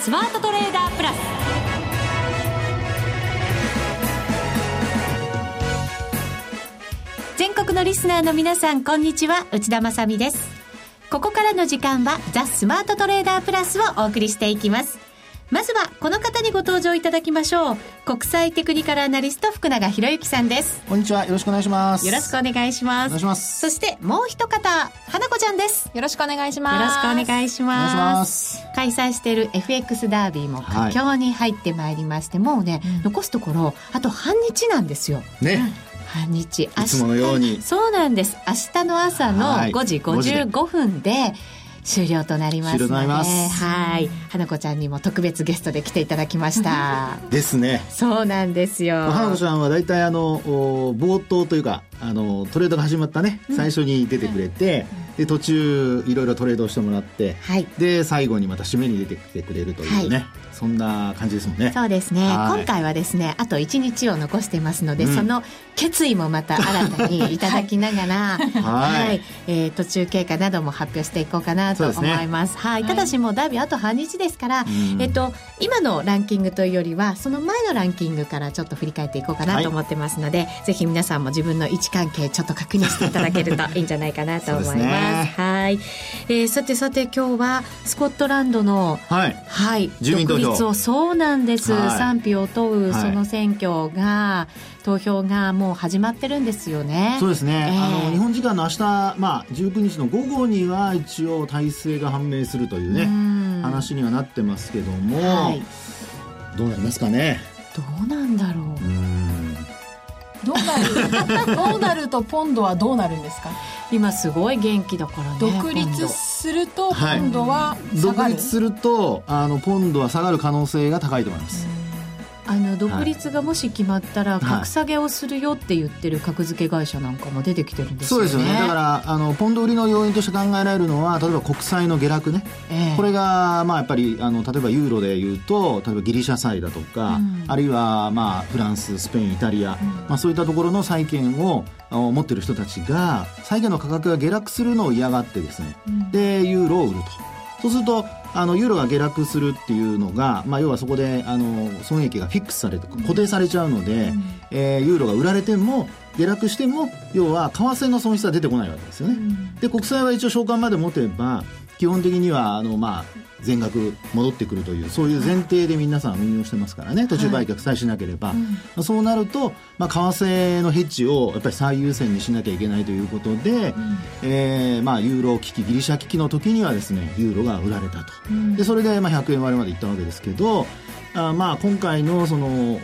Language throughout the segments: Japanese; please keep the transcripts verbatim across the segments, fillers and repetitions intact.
スマートトレーダープラス。全国のリスナーの皆さん、こんにちは、内田まさみです。ここからの時間はザ・スマートトレーダープラスをお送りしていきます。まずはこの方にご登場いただきましょう。国際テクニカルアナリスト福永博之さんです。こんにちは、よろしくお願いします。よろしくお願いします。お願いします。そしてもう一方、花子ちゃんです。よろしくお願いします。よろしくお願いします。お願いします。開催している エフエックス ダービーも佳境に入ってまいりまして、はい、もうね、うん、残すところあと半日なんですよね、うん、半日。いつものようにそうなんです。明日の朝のごじごじゅうごふんで終了となりますので、はい、花子ちゃんにも特別ゲストで来ていただきましたですね。そうなんですよ。花子ちゃんはだいたいあの冒頭というか、あのトレードが始まったね、最初に出てくれて、うん、で途中いろいろトレードをしてもらって、はい、で最後にまた締めに出てきてくれるというね、はい、そんな感じですもんね。そうですね。今回はですね、あといちにちを残してますので、うん、その決意もまた新たにいただきながらはい、はい、えー、途中経過なども発表していこうかなと思います。はい、ただしもうダービーあと半日ですから、うん、えっと、今のランキングというよりはその前のランキングからちょっと振り返っていこうかなと思ってますので、はい、ぜひ皆さんも自分の位置関係ちょっと確認していただけるといいんじゃないかなと思います。はい、えー、さてさて今日はスコットランドの、はいはい、住民投票独立を、そうなんです、はい、賛否を問うその選挙が、はい、投票がもう始まってるんですよね。そうですね、えー、あの日本時間の明日、まあ、じゅうくにちの午後には一応大勢が判明するというね、うん、話にはなってますけども、はい、どうなりますかね。どうなんだろう、うんどうなるどうなるとポンドはどうなるんですか。今すごい元気だからね。独立するとポンドは下がる、はい、独立するとあのポンドは下がる可能性が高いと思います。あの独立がもし決まったら、はい、格下げをするよって言ってる格付け会社なんかも出てきてるんですよね。そうですよね。だからあのポンド売りの要因として考えられるのは、例えば国債の下落ね、えー、これが、まあ、やっぱりあの例えばユーロでいうと、例えばギリシャ債だとか、うん、あるいは、まあ、フランス、スペイン、イタリア、うん、まあ、そういったところの債券を持ってる人たちが債券の価格が下落するのを嫌がってですね、うん、でユーロを売ると。そうするとあのユーロが下落するっていうのが、まあ、要はそこであの損益がフィックスされて固定されちゃうので、うん、えー、ユーロが売られても下落しても要は為替の損失は出てこないわけですよね、うん、で国債は一応償還まで持てば基本的にはあの、まあ、全額戻ってくるという、そういう前提で皆さん運用してますからね。途中売却さえしなければ、はい、うん、そうなると、まあ、為替のヘッジをやっぱり最優先にしなきゃいけないということで、うん、えーまあ、ユーロ危機、ギリシャ危機の時にはですね、ユーロが売られたと、うん、でそれでまあひゃくえん割れまでいったわけですけど、あ、まあ、今回の、 その、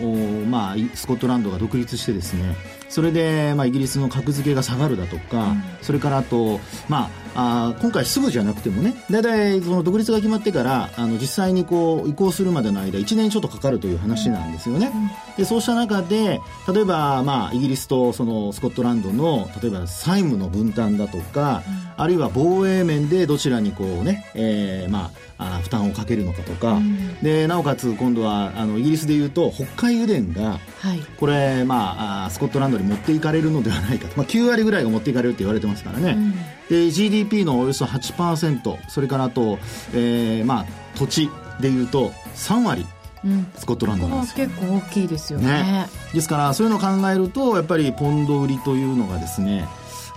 まあ、スコットランドが独立してですね、それでまあイギリスの格付けが下がるだとか、うん、それからあと、まあ、あ今回すぐじゃなくてもね、だいたいその独立が決まってからあの実際にこう移行するまでの間いちねんちょっとかかるという話なんですよね、うん、でそうした中で例えば、まあ、イギリスとそのスコットランドの例えば債務の分担だとか、うん、あるいは防衛面でどちらにこう、ね、えーまあ、あ負担をかけるのかとか、うん、でなおかつ今度はあのイギリスでいうと北海油田が、はい、これ、まあ、スコットランド持っていかれるのではないかと、まあ、きゅう割ぐらいが持っていかれると言われてますからね、うん、で ジーディーピー のおよそ はちパーセント、 それからあと、えーまあ、土地でいうとさんわり、うん、スコットランドなんですよ。結構大きいですよ ね, ねですからそういうのを考えるとやっぱりポンド売りというのがですね、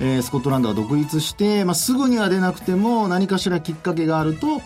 えー、スコットランドが独立して、まあ、すぐには出なくても何かしらきっかけがあると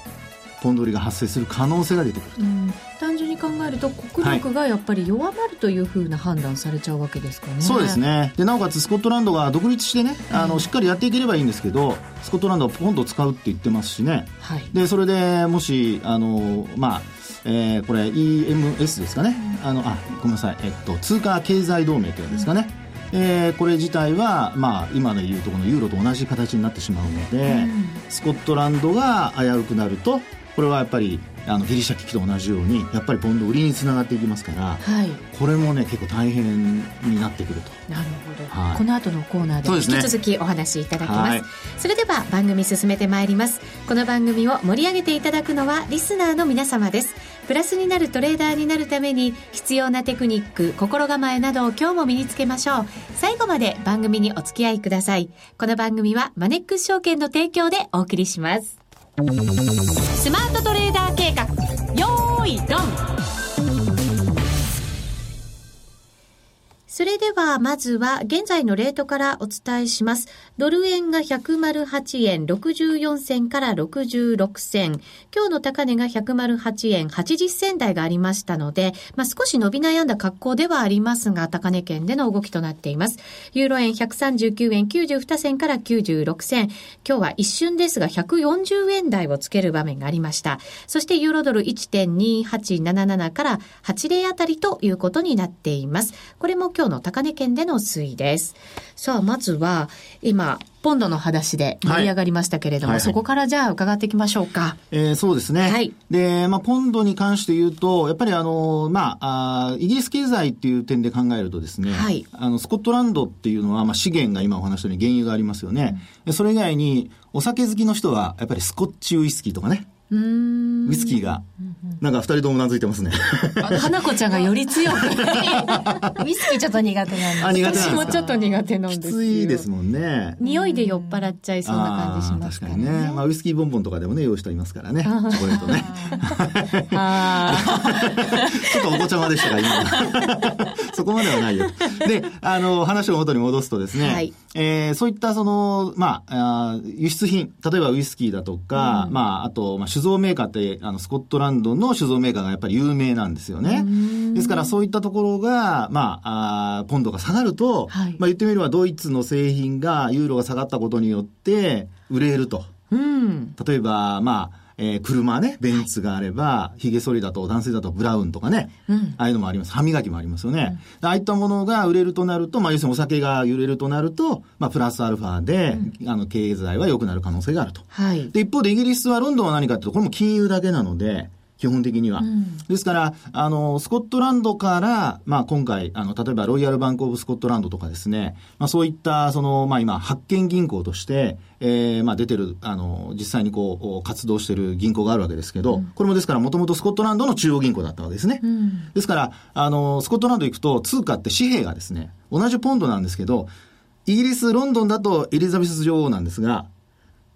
ポンド売りが発生する可能性が出てくると、うん、単純に考えると国力がやっぱり弱まるというふうな判断されちゃうわけですかね、はい、そうですね。でなおかつスコットランドが独立してね、あの、うん、しっかりやっていければいいんですけど、スコットランドはポンド使うって言ってますしね、はい、でそれでもしあの、まあえー、これ イーエムエス ですかね、うん、あのあごめんなさい、えっと、通貨経済同盟というですかね、うん、えー、これ自体は、まあ、今のいうところのユーロと同じ形になってしまうので、うん、スコットランドが危うくなるとこれはやっぱりあのギリシャ危機と同じようにやっぱりポンド売りにつながっていきますから、はい、これもね結構大変になってくると。なるほど、はい、この後のコーナーで引き続きお話いただきます。 そうですね、はい、それでは番組進めてまいります。この番組を盛り上げていただくのはリスナーの皆様です。プラスになるトレーダーになるために必要なテクニック、心構えなどを今日も身につけましょう。最後まで番組にお付き合いください。この番組はマネックス証券の提供でお送りします。スマートトレーダー計画よー思いドン。それではまずは現在のレートからお伝えします。ドル円がひゃくはちえんろくじゅうよんせんからろくじゅうろくせん、今日の高値がひゃくはちえんはちじゅっせん台がありましたので、まあ、少し伸び悩んだ格好ではありますが、高値圏での動きとなっています。ユーロ円ひゃくさんじゅうきゅうえんきゅうじゅうにせんからきゅうじゅうろくせん、今日は一瞬ですがひゃくよんじゅうえん台をつける場面がありました。そしてユーロドル いちてんにはちななな からはちじゅうあたりということになっています。これも今日の高値圏での推移です。さあまずは今ポンドの裸足で盛り上がりましたけれども、はいはいはい、そこからじゃあ伺っていきましょうか。えー、そうですね、はい。でまあ、ポンドに関して言うとやっぱりあの、まあ、あイギリス経済っていう点で考えるとですね、はい、あのスコットランドっていうのは、まあ、資源が今お話したように原油がありますよね、うん、でそれ以外にお酒好きの人はやっぱりスコッチウイスキーとかね、うーん、ウイスキーがなんか二人とも頷いてますね。花子ちゃんがより強くウイスキーちょっと苦手なんです。私もちょっと苦手なんですよ。きついですもんね。匂いで酔っ払っちゃいそうな感じしますからね。確かにね、まあ、ウイスキーボンボンとかでもね用意していますからね、チョコレートねあちょっとお子ちゃまでしたが今そこまではないよ。であの話を元に戻すとですね、はい、えー、そういったその、まあ、あ輸出品、例えばウイスキーだとか、うん、まあ、あと、まあ、酒造メーカーってあのスコットランドの酒造メーカーがやっぱり有名なんですよね。ですからそういったところが、まあ、あポンドが下がると、はい、まあ、言ってみればドイツの製品がユーロが下がったことによって売れると、うん、例えばまあえー、車ね、ベンツがあればヒゲ剃りだと男性だとブラウンとかね、うん、ああいうのもあります。歯磨きもありますよね、うん、ああいったものが売れるとなると、まあ、要するにお酒が売れるとなると、まあ、プラスアルファで、うん、あの経済は良くなる可能性があると、はい、で一方でイギリスはロンドンは何かというとこれも金融だけなので基本的には、うん、ですからあのスコットランドから、まあ、今回あの例えばロイヤルバンクオブスコットランドとかですね、まあ、そういったその、まあ、今発見銀行として、えーまあ、出てるあの実際にこう活動している銀行があるわけですけど、うん、これもですからもともとスコットランドの中央銀行だったわけですね、うん、ですからあのスコットランド行くと通貨って紙幣がですね同じポンドなんですけどイギリスロンドンだとエリザベス女王なんですが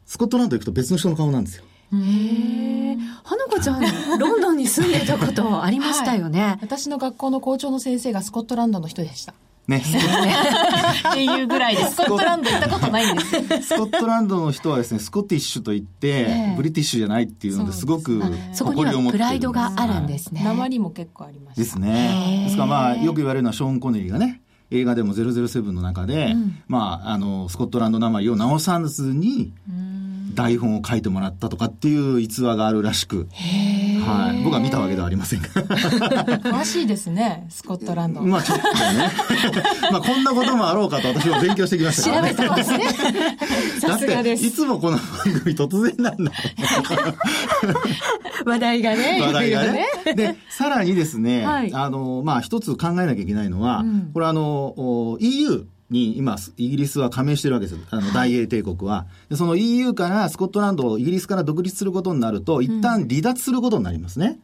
スコットランド行くと別の人の顔なんですよ。へ、花子ちゃんロンドンに住んでたことありましたよね、はい、私の学校の校長の先生がスコットランドの人でしたねっていうぐらいです。スコットランド行ったことないんですスコットランドの人はですねスコティッシュといって、ね、ブリティッシュじゃないっていうのですごく誇りを持ってるんです。そこにはプライドがあるんですね。訛りも結構ありましたですね。ですからまあよく言われるのはショーン・コネリーがね映画でもゼロゼロセブンの中で、うん、まああのスコットランド訛りを直さずに、うん、台本を書いてもらったとかっていう逸話があるらしく、はい、僕は見たわけではありませんが詳しいですねスコットランド。まあちょっとねまあこんなこともあろうかと私は勉強してきましたからね。調べてますねさすがです。いつもこの番組突然なんだ話題がね話題がねでさらにですね、はい、あのまあ一つ考えなきゃいけないのは、うん、これあの イーユーに今イギリスは加盟してるわけです。あの大英帝国はでその イーユー からスコットランドをイギリスから独立することになると一旦離脱することになりますね、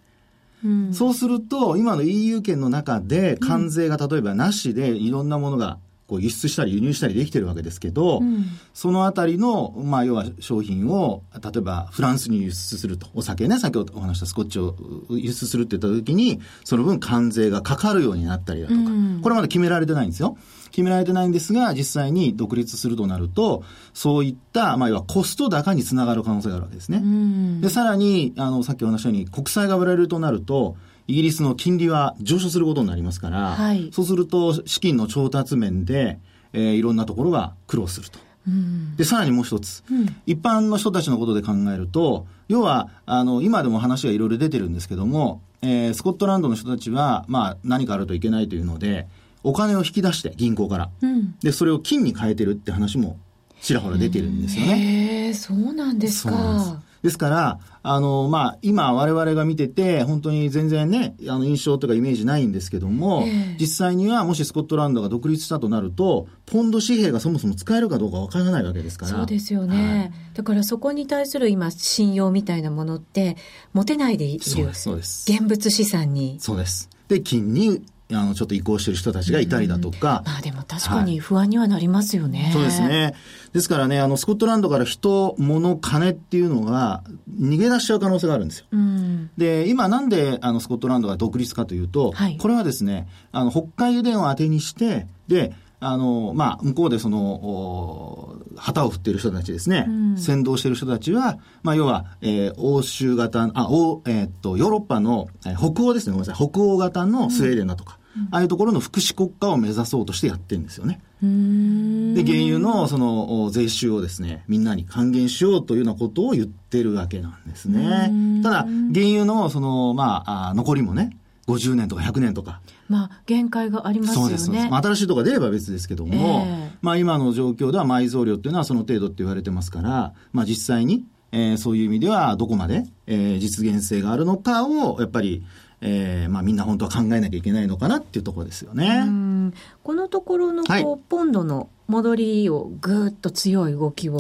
うん、そうすると今の イーユー 圏の中で関税が例えばなしでいろんなものがこう輸出したり輸入したりできてるわけですけど、うん、そのあたりの、まあ、要は商品を例えばフランスに輸出するとお酒ね先ほどお話したスコッチを輸出するって言った時にその分関税がかかるようになったりだとか、うん、これまだ決められてないんですよ。決められてないんですが実際に独立するとなるとそういった、まあ、要はコスト高につながる可能性があるわけですね、うん、でさらにあのさっきお話したように国債が売られるとなるとイギリスの金利は上昇することになりますから、はい、そうすると資金の調達面で、えー、いろんなところが苦労すると、うん、でさらにもう一つ、うん、一般の人たちのことで考えると要はあの今でも話がいろいろ出てるんですけども、えー、スコットランドの人たちは、まあ、何かあるといけないというのでお金を引き出して銀行から、うん、でそれを金に変えてるって話もちらほら出てるんですよね、うん、へー、そうなんですか。そうなんです。ですからあの、まあ、今我々が見てて本当に全然ねあの印象とかイメージないんですけども、えー、実際にはもしスコットランドが独立したとなるとポンド紙幣がそもそも使えるかどうかわからないわけですから。そうですよね、はい、だからそこに対する今信用みたいなものって持てないでいる。そうです、そうです。現物資産に。そうです。で金にあのちょっと移行してる人たちがいたりだとか、うんまあ、でも確かに不安にはなりますよね、はい、そうですね。ですからね、あのスコットランドから人物金っていうのが逃げ出しちゃう可能性があるんですよ、うん、で今なんであのスコットランドが独立かというと、はい、これはですねあの北海油田を当てにしてであのまあ、向こうでその旗を振っている人たちですね、うん、先導している人たちは、まあ、要は、えー、欧州型あ、欧えー、っとヨーロッパの、えー、北欧ですねごめんなさい北欧型のスウェーデンだとか、うん、ああいうところの福祉国家を目指そうとしてやってるんですよね。うーんで原油 の, その税収をですねみんなに還元しようというようなことを言ってるわけなんですね。ただ原油 の, その、まあ、あ残りもねごじゅうねんとかひゃくねんとか、まあ、限界がありますよね。そうですそうです、まあ、新しいとか出れば別ですけども、えーまあ、今の状況では埋蔵量っていうのはその程度って言われてますから、まあ、実際に、えー、そういう意味ではどこまで、えー、実現性があるのかをやっぱり、えーまあ、みんな本当は考えなきゃいけないのかなっていうところですよね。うん、このところのこう、はい、ポンドの戻りをぐーっと強い動きを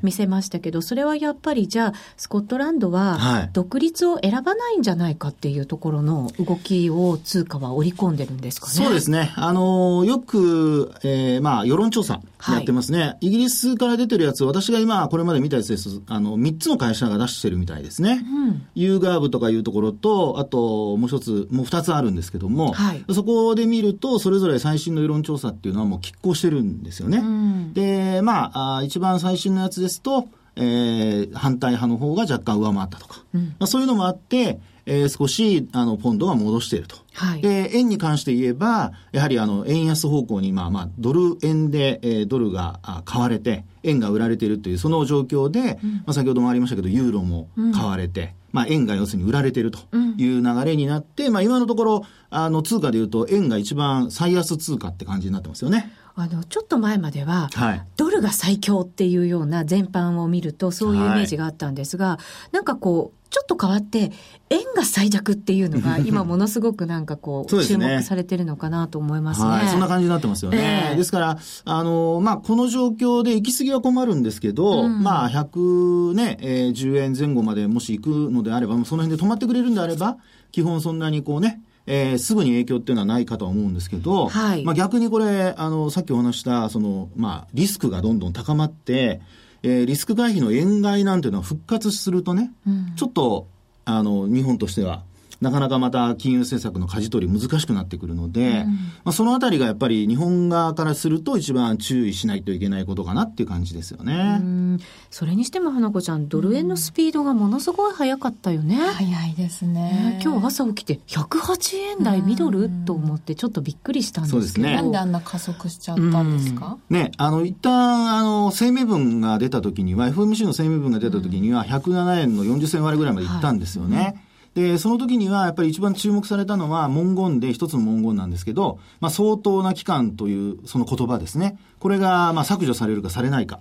見せましたけど、はい、それはやっぱりじゃあスコットランドは独立を選ばないんじゃないかっていうところの動きを通貨は織り込んでるんですかね。そうですね、あのよく、えーまあ、世論調査やってますね、はい、イギリスから出てるやつ私が今これまで見たやつですあのみっつの会社が出してるみたいですね、うん、ユーガーブとかいうところとあともうひとつもうふたつあるんですけども、はい、そこで見るとそれぞれ最新の世論調査っていうのはもう拮抗してるんですよね、うん、でまあ一番最新のやつですと、えー、反対派の方が若干上回ったとか、うんまあ、そういうのもあって、えー、少しあのポンドが戻していると、はい、で円に関して言えばやはりあの円安方向に、まあまあ、ドル円で、えー、ドルが買われて円が売られているというその状況で、うんまあ、先ほどもありましたけどユーロも買われて、うんまあ、円が要するに売られているという流れになって、うんまあ、今のところあの通貨でいうと円が一番最安通貨って感じになってますよね。あのちょっと前までは、はい、ドルが最強っていうような全般を見るとそういうイメージがあったんですが、はい、なんかこうちょっと変わって円が最弱っていうのが今ものすごくなんかこう注目されてるのかなと思いますね。はい、そんな感じになってますよね、えー、ですからあの、まあ、この状況で行き過ぎは困るんですけど、うんまあ、ひゃく、ねえー、じゅうえんぜん後までもし行くのであればその辺で止まってくれるんであれば基本そんなにこうねえー、すぐに影響っていうのはないかとは思うんですけど、はいまあ、逆にこれあのさっきお話したその、まあ、リスクがどんどん高まって、えー、リスク回避の円買いなんていうのは復活するとね、うん、ちょっとあの日本としてはなかなかまた金融政策の舵取り難しくなってくるので、うんまあ、そのあたりがやっぱり日本側からすると一番注意しないといけないことかなっていう感じですよね。うん、それにしても花子ちゃんドル円のスピードがものすごい速かったよね。速いですね、えー、今日朝起きてひゃくはちえんだいミドルと思ってちょっとびっくりしたんですけど、そうですね、なんであんな加速しちゃったんですかね。あの一旦あの声明文が出た時には エフオーエムシー の声明文が出た時にはひゃくななえんのよんじゅっせん割ぐらいまで行ったんですよね、はいうんでその時にはやっぱり一番注目されたのは文言で一つの文言なんですけど、まあ、相当な期間というその言葉ですね、これがまあ削除されるかされないか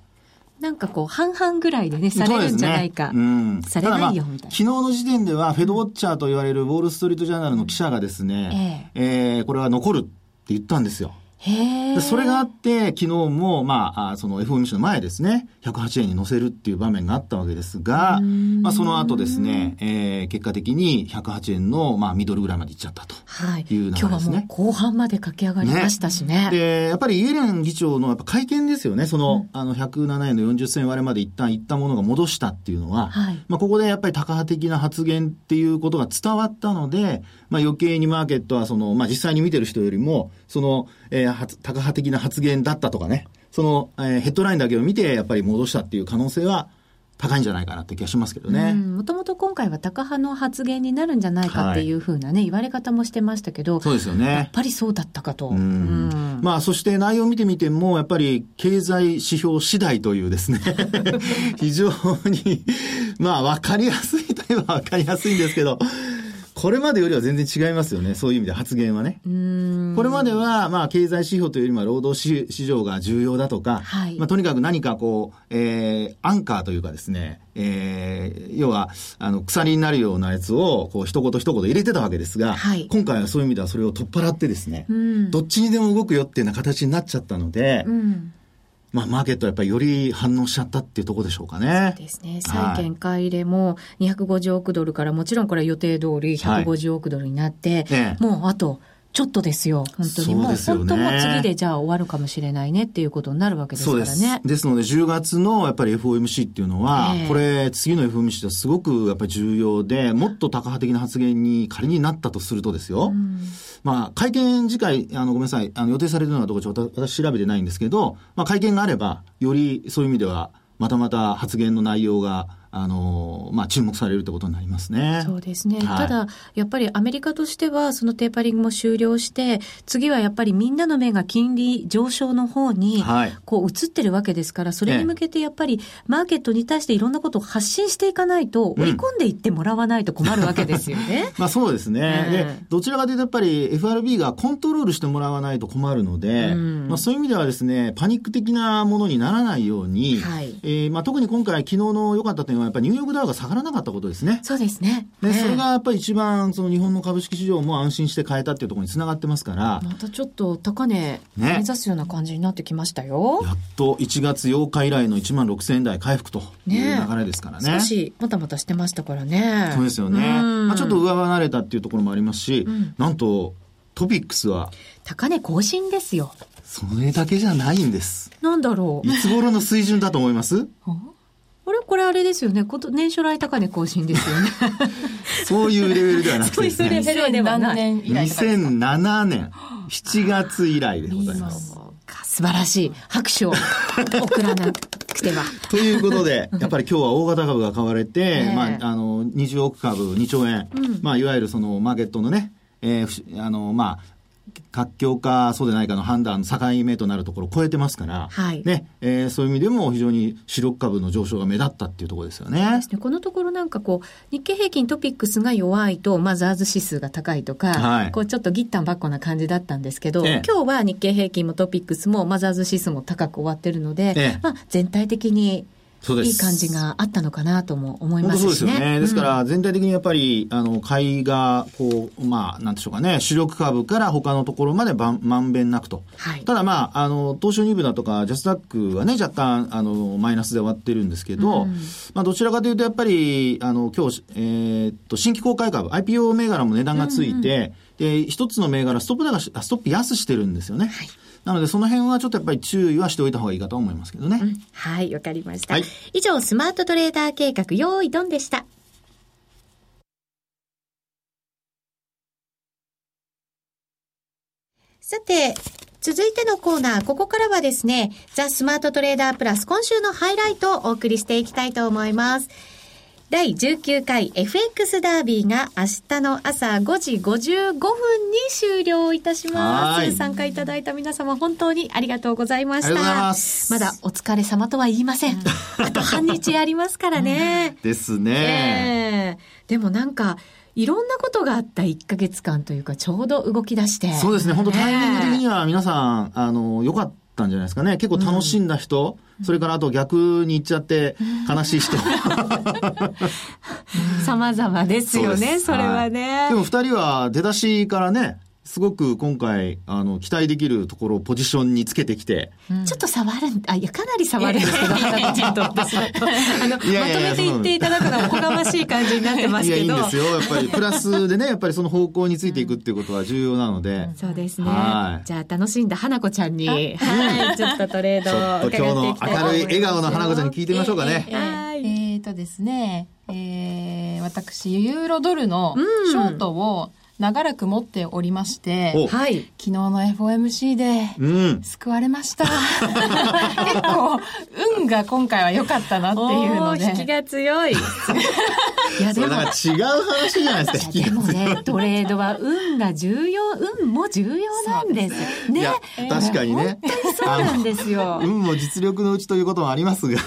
なんかこう半々ぐらいでねされるんじゃないか、ねうん、されないよみたいな、まあ、昨日の時点ではフェドウォッチャーと言われるウォールストリートジャーナルの記者がですね、うんえーえー、これは残るって言ったんですよ。へでそれがあって昨日も、まあ、その エフオーエムシー の前ですねひゃくはちえんに乗せるっていう場面があったわけですが、まあ、その後ですね、えー、結果的にひゃくはちえんの、まあ、ミドルぐらいまでいっちゃったという流れですね、はい、今日はもう後半まで駆け上がりましたし ね, ねでやっぱりイエレン議長のやっぱ会見ですよねその、うん、あのひゃくななえんのよんじゅっせん割れまで一旦いったものが戻したっていうのは、はいまあ、ここでやっぱりタカ派的な発言っていうことが伝わったので、まあ、余計にマーケットはその、まあ、実際に見てる人よりもその、えータカ派的な発言だったとかねその、えー、ヘッドラインだけを見てやっぱり戻したっていう可能性は高いんじゃないかなって気がしますけどね。もともと今回はタカ派の発言になるんじゃないかっていう風なね、はい、言われ方もしてましたけどそうですよねやっぱりそうだったかとうん、うんまあ、そして内容を見てみてもやっぱり経済指標次第というですね非常にまあ分かりやすいといえば分かりやすいんですけどこれまでよりは全然違いますよね。そういう意味で発言はねうーんこれまではまあ経済指標というよりも労働市場が重要だとか、はいまあ、とにかく何かこう、えー、アンカーというかですね、えー、要はあの鎖になるようなやつをこう一言一言入れてたわけですが、はい、今回はそういう意味ではそれを取っ払ってですねうんどっちにでも動くよっていうような形になっちゃったのでうんまあ、マーケットはやっぱりより反応しちゃったっていうところでしょうかね。そうですね。債券買い入れもにひゃくごじゅうおくドルからもちろんこれは予定通りひゃくごじゅうおくドルになって、はいね、もうあとちょっとですよ本当にもう、ね、本当もう次でじゃあ終わるかもしれないねっていうことになるわけですからね。そうです。ですのでじゅうがつのやっぱり エフオーエムシー っていうのは、えー、これ次の エフオーエムシー はすごくやっぱり重要で、もっとタカ派的な発言に仮になったとするとですよ、うん、まあ会見次回あのごめんなさいあの予定されるのはどこか私調べてないんですけど、まあ、会見があればよりそういう意味ではまたまた発言の内容があのまあ、注目されるということになりますね。そうですね、はい、ただやっぱりアメリカとしてはそのテーパリングも終了して次はやっぱりみんなの目が金利上昇の方にこう移ってるわけですから、それに向けてやっぱりマーケットに対していろんなことを発信していかないと、追い込んでいってもらわないと困るわけですよね、うん、まあそうですね、うん、でどちらかというとやっぱり エフアールビー がコントロールしてもらわないと困るので、うんまあ、そういう意味ではですねパニック的なものにならないように、はいえーまあ、特に今回昨日の良かった点やっぱりニューヨークダウが下がらなかったことですね。そうですね。で、えー、それがやっぱり一番その日本の株式市場も安心して買えたっていうところにつながってますから。またちょっと高値目指すような感じになってきましたよ。ね、やっといちがつようか以来のいちまんろくせんえんだい回復という流れですからね。ね少しまたまたしてましたからね。そうですよね。まあ、ちょっと上離れたっていうところもありますし、うん、なんとトピックスは高値更新ですよ。それだけじゃないんです。なんだろう。いつ頃の水準だと思います？これこれあれですよね。年初来高値更新ですよね。そういうレベルではなくてですね。にせんななねん以来ですか。にせんななねんしちがつ以来でございます。素晴らしい拍手を送らなくてはということでやっぱり今日は大型株が買われて、ねまあ、あのにじゅうおくかぶにちょうえん、うんまあ、いわゆるそのマーケットのね、えー、あのまあ活況かそうでないかの判断の境目となるところを超えてますから、はいねえー、そういう意味でも非常に主力株の上昇が目立ったっていうところですよ ね, そうですね。このところなんかこう日経平均トピックスが弱いと、まあ、ザーズ指数が高いとか、はい、こうちょっとぎったんばっこな感じだったんですけど、ええ、今日は日経平均もトピックスも、まあ、ザーズ指数も高く終わってるので、ええまあ、全体的にいい感じがあったのかなとも思いますしね。本当そうですよね。ですから全体的にやっぱり、うん、あの買いがこうまあなんでしょうかね、主力株から他のところまでばんまんべんなくと、はい、ただまああの東証に部だとかジャスダックはね若干あのマイナスで終わってるんですけど、うんまあ、どちらかというとやっぱりあの今日、えー、っと新規公開株 アイピーオー 銘柄も値段がついて、うんうん、で一つの銘柄ストップ高ストップ安してるんですよね、はい、なのでその辺はちょっとやっぱり注意はしておいた方がいいかと思いますけどね、うん、はいわかりました、はい、以上スマートトレーダー計画用意ドンでした。さて続いてのコーナー、ここからはですねザ・スマートトレーダープラス今週のハイライトをお送りしていきたいと思います。だいじゅうきゅうかい エフエックス ダービーが明日の朝ごじごじゅうごふんに終了いたします。参加いただいた皆様本当にありがとうございました。 ま, まだお疲れ様とは言いません、うん、あと半日ありますからね、うん、ですね、えー、でもなんかいろんなことがあったいっかげつかんというかちょうど動き出して、そうですね、本当タイミング的には皆さんあの良かったたんじゃないですかね。結構楽しんだ人、うん、それからあと逆に言っちゃって悲しい人、様々ですよね。 そ, それはね、はい、でもふたりは出だしからねすごく今回あの期待できるところをポジションにつけてきて、うん、ちょっと差はあるんあいやかなり差はあるんですけど、花子ちゃんと私だとあのいやいやいやまとめて言っていただくのはおこがましい感じになってますけど、いやいいんですよやっぱりプラスでねやっぱりその方向についていくっていうことは重要なので、うん、そうですね、はい、じゃあ楽しんだ花子ちゃんに、はい、ちょっとトレードを伺っていきたいと思います。今日の明るい笑顔の花子ちゃんに聞いてみましょうかね。えー、はい、えーとですね、えー、私ユーロドルのショートを、うん長らく持っておりまして、はい、昨日の エフオーエムシー で救われました、うん、結構運が今回は良かったなっていうので、おー、引きが強いいやでも違う話じゃないですか。でもねトレードは運が重要、運も重要なんですね。いや確かにね、本当にそうなんですよ。運も実力のうちということもありますが、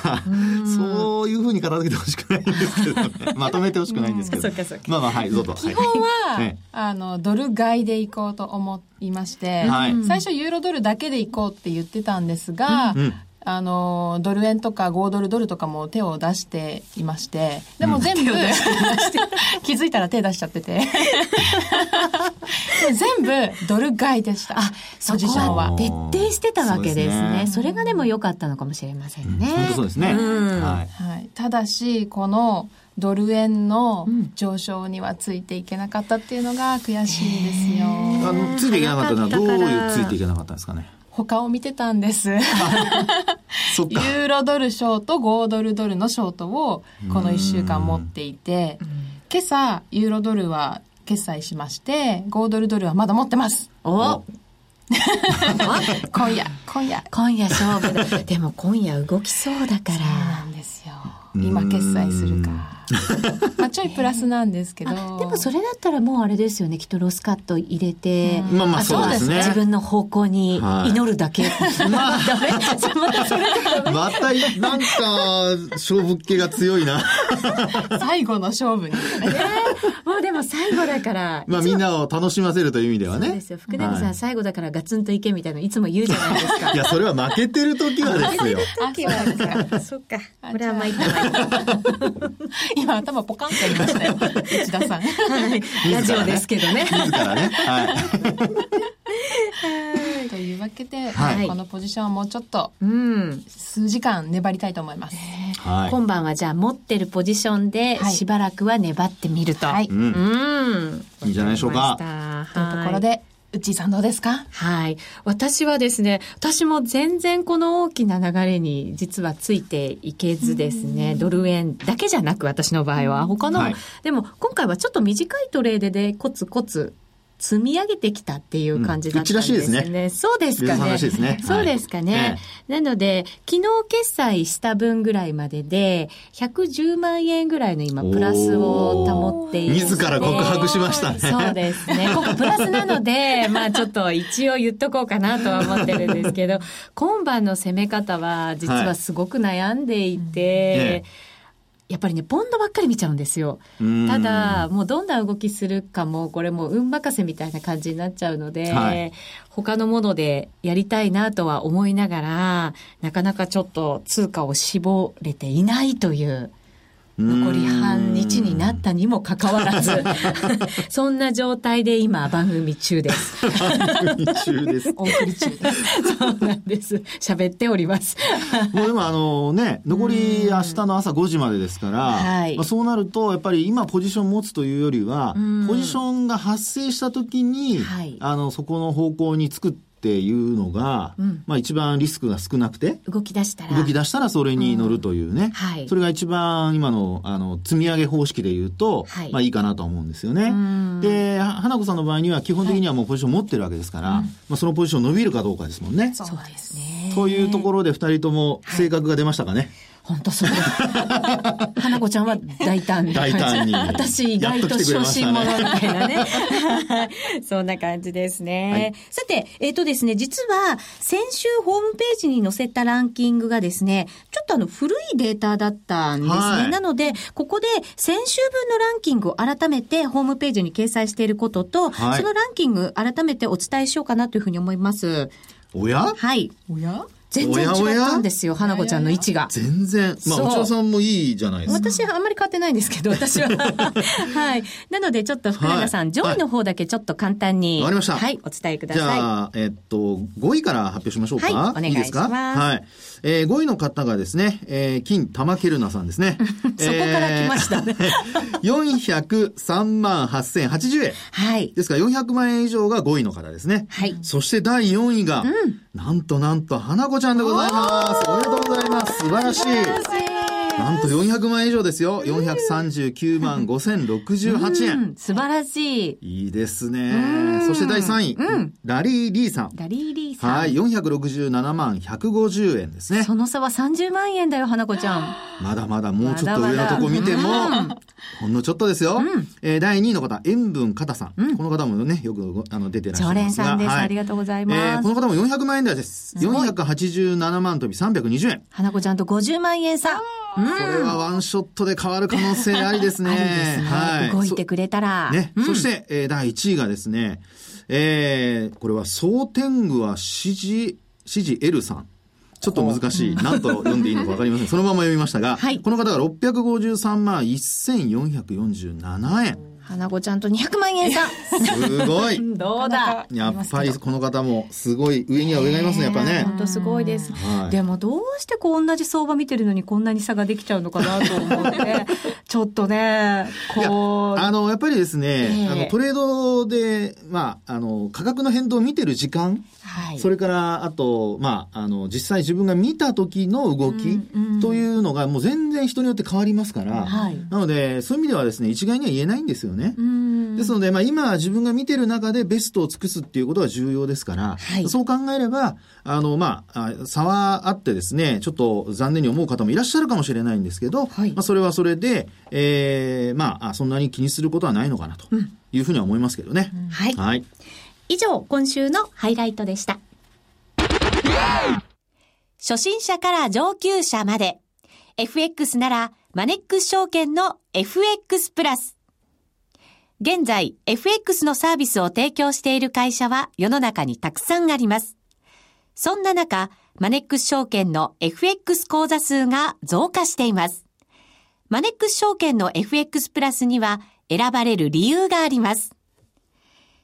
そういうふうに片付けてほしくないんですけど、ね、まとめてほしくないんですけど、うん、まあまあはいどうぞ。基本は、はいあのドル買いで行こうと思いまして、はい、最初ユーロドルだけで行こうって言ってたんですが、うんうん、あのドル円とか豪ドルドルとかも手を出していまして、でも全部、うん、気づいたら手出しちゃってて全部ドル買いでした。あ、そこは徹底してたわけですね。それがでも良かったのかもしれませんね、うん、本当そうですね、うんはいはい、ただしこのドル円の上昇にはついていけなかったっていうのが悔しいんですよ、うん、あのついていけなかったのはどういうついていけなかったんですかね。他を見てたんですそっか、ユーロドルショート豪ドルドルのショートをこのいっしゅうかん持っていて、今朝ユーロドルは決済しまして、豪ドルドルはまだ持ってます。お今夜今夜今夜勝負でも今夜動きそうだから、そうなんですよ、今決済するかまあちょいプラスなんですけど、えー、でもそれだったらもうあれですよね、きっとロスカット入れて、まあまあそうですね、自分の方向に祈るだけ、はい、まあダメまたなんか勝負っ気が強いな最後の勝負に、ねえー、もうでも最後だからまあみんなを楽しませるという意味ではね、そうですよ、福永さん、はい、最後だからガツンといけみたいなのいつも言うじゃないですかいやそれは負けてる時はですよ負けてる時はそっか、これはまいった今頭ポカンと言いましたよ内田さん、はい、ラジオですけどね自らね、はい、というわけで、はい、このポジションはもうちょっと、うん、数時間粘りたいと思います、はい、今晩はじゃあ持ってるポジションでしばらくは粘ってみると、はい、うんうん、いいんじゃないでしょうか、というところで内さんどうですか。はい。私はですね、私も全然この大きな流れに実はついていけずですね、ドル円だけじゃなく私の場合は他の、はい、でも今回はちょっと短いトレードでコツコツ積み上げてきたっていう感じだったんですね。うん、うちらしいですね。そうですかね。話ですね。そうですかね。はい、なので昨日決済した分ぐらいまででひゃくじゅうまんえんぐらいの今プラスを保っている。自ら告白しましたね。そうですね。ここプラスなのでまあちょっと一応言っとこうかなとは思ってるんですけど、今晩の攻め方は実はすごく悩んでいて。はい、ね、やっぱりね、ボンドばっかり見ちゃうんですよ。ただもうどんな動きするかもこれもう運任せみたいな感じになっちゃうので、はい、他のものでやりたいなとは思いながら、なかなかちょっと通貨を絞れていないという残り半日になったにもかかわらずそんな状態で今番組中です番組中ですお送り中ですそうなんです、喋っておりますもうでもあのね、残り明日の朝ごじまでですから、はい、まあ、そうなるとやっぱり今ポジション持つというよりはポジションが発生した時に、はい、あのそこの方向に作ってっていうのが、うん、まあ、一番リスクが少なくて動き出したら動き出したらそれに乗るというね、うん、はい、それが一番今の、あの積み上げ方式で言うと、はい、まあ、いいかなと思うんですよね。で、花子さんの場合には基本的にはもうポジション持ってるわけですから、はい、まあ、そのポジション伸びるかどうかですもんね。そうですね。というところでふたりとも性格が出ましたかね、はい、本当そうです花子ちゃんは大胆に大胆に私意外と小心者みたいな ね, ねそんな感じですね、はい、さてえっ、ー、とですね、実は先週ホームページに載せたランキングがですね、ちょっとあの古いデータだったんですね、はい、なのでここで先週分のランキングを改めてホームページに掲載していることと、はい、そのランキング改めてお伝えしようかなというふうに思います。おや、はい、おや全然違ったんですよ、おやおや花子ちゃんの位置が。全然。まあ、内田さんもいいじゃないですか。私はあんまり変わってないんですけど、私は。はい。なので、ちょっと福永さん、はい、上位の方だけちょっと簡単に。わかりました。はい、お伝えください。じゃあ、えっと、ごいから発表しましょうか。はい、お願いします。いいですか？はい。えー、ごいの方がですね、えー、金玉ケルナさんですね。そこから来ましたね。えー、よんひゃくさんまんはっせんはちじゅうえん。はい。ですから、よんひゃくまんえん以上がごいの方ですね。はい。そしてだいよんいが、うん、なんとなんと、花子ちゃんでございます。おめでとうございます。素晴らしい。なんとよんひゃくまんえん以上ですよ。よんひゃくさんじゅうきゅうまんごせんろくじゅうはちえん、うん、素晴らしい。いいですね。そしてだいさんい、うん、ラリーリーさん。ラリーリーさん。はい、よんひゃくろくじゅうななまんひゃくごじゅうえんですね。その差はさんじゅうまんえんだよ、花子ちゃん。まだまだもうちょっと上のとこ見ても、まだまだ、ほんのちょっとですよ。うん、えー、だいにいの方、塩分かたさん。うん、この方もね、よくあの出てらっしゃいますが。常連さんです、はい。ありがとうございます。えー、この方もよんひゃくまんえん台です。よんひゃくはちじゅうななまんとびさんびゃくにじゅうえん。花子ちゃんとごじゅうまんえん差。これはワンショットで変わる可能性ありですね。ありですね。はい、動いてくれたら。ね、うん。そして、えー、だいいちいがですね、えー、これは、総天狗は支持、支持 L さん。ちょっと難しい。何と読んでいいのか分かりません。そのまま読みましたが、はい、この方がろっぴゃくごじゅうさんまんせんよんひゃくよんじゅうななえん。花子ちゃんとにひゃくまんえん差すごいどうだやっぱりこの方もすごい上には上がいますねやっぱね本当すごいです、はい、でもどうしてこう同じ相場見てるのにこんなに差ができちゃうのかなと思ってちょっとねこう や, あのやっぱりですね、えー、あのトレードで、まあ、あの価格の変動を見てる時間、はい、それからあと、まあ、あの実際自分が見た時の動きというのがもう全然人によって変わりますから、はい、なのでそういう意味ではですね一概には言えないんですよね。うんですので、まあ、今自分が見てる中でベストを尽くすっていうことは重要ですから、はい、そう考えればあの、まあ、差はあってですねちょっと残念に思う方もいらっしゃるかもしれないんですけど、はいまあ、それはそれで、えーまあ、そんなに気にすることはないのかなというふうには思いますけどね、うんはいはい、以上今週のハイライトでした。初心者から上級者まで エフエックス ならマネックス証券の エフエックス プラス。現在 エフエックス のサービスを提供している会社は世の中にたくさんあります。そんな中マネックス証券の エフエックス 口座数が増加しています。マネックス証券の エフエックス プラスには選ばれる理由があります。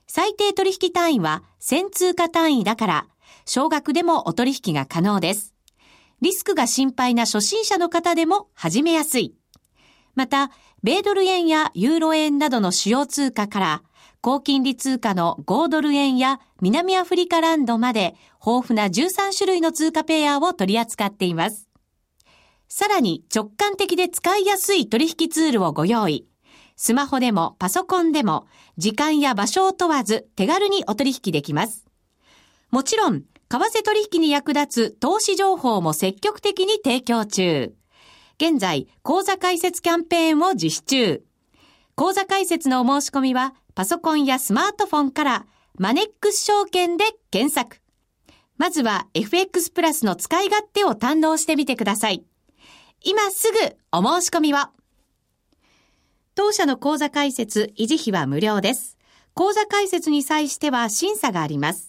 最低取引単位はせんつうかたんいだから少額でもお取引が可能です。リスクが心配な初心者の方でも始めやすい。また、米ドル円やユーロ円などの主要通貨から、高金利通貨のごドルえんや南アフリカランドまで、豊富なじゅうさんしゅるいの通貨ペアを取り扱っています。さらに、直感的で使いやすい取引ツールをご用意。スマホでもパソコンでも、時間や場所を問わず手軽にお取引できます。もちろん、為替取引に役立つ投資情報も積極的に提供中。現在、口座開設キャンペーンを実施中。口座開設のお申し込みは、パソコンやスマートフォンから、マネックス証券で検索。まずは エフエックス プラスの使い勝手を堪能してみてください。今すぐお申し込みを。当社の口座開設、維持費は無料です。口座開設に際しては審査があります。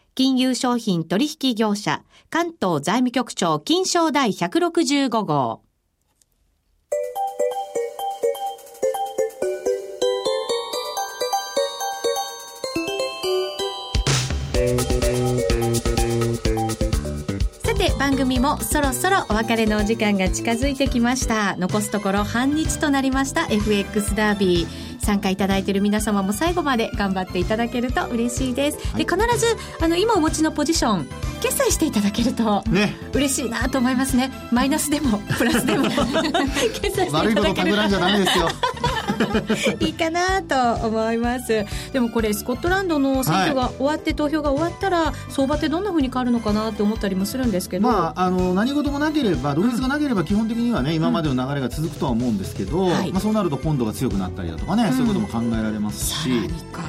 金融商品取引業者関東財務局長金商第ひゃくろくじゅうごごう。さて番組もそろそろお別れのお時間が近づいてきました。残すところ半日となりました エフエックス ダービー、参加いただいている皆様も最後まで頑張っていただけると嬉しいです、はい、で必ずあの今お持ちのポジション決済していただけると、ね、嬉しいなと思いますね。マイナスでもプラスでも決済していただけると悪いことたぐらんじゃダメですよいいかなと思います。でもこれスコットランドの選挙が終わって、はい、投票が終わったら相場ってどんな風に変わるのかなと思ったりもするんですけど、まあ、あの何事もなければ独立がなければ基本的にはね、うん、今までの流れが続くとは思うんですけど、うんはいまあ、そうなるとポンドが強くなったりだとかね、うん、そういうことも考えられますし、うん、さらにか、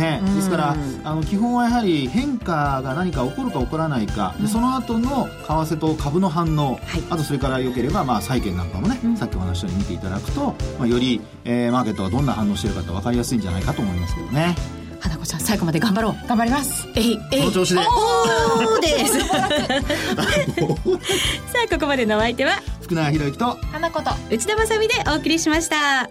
ねうん、ですからあの基本はやはり変化が何か起こるか起こらないか、うん、でその後の為替と株の反応、はい、あとそれから良ければ、まあ、債券なんかもね、うん、さっきお話したように見ていただくと、まあ、よりえー、マーケットがどんな反応しているかって分かりやすいんじゃないかと思いますけどね。花子ちゃん最後まで頑張ろう。頑張ります。えいえいこの調子でおーですさあここまでのお相手は福永博之と花子と内田まさみでお送りしました。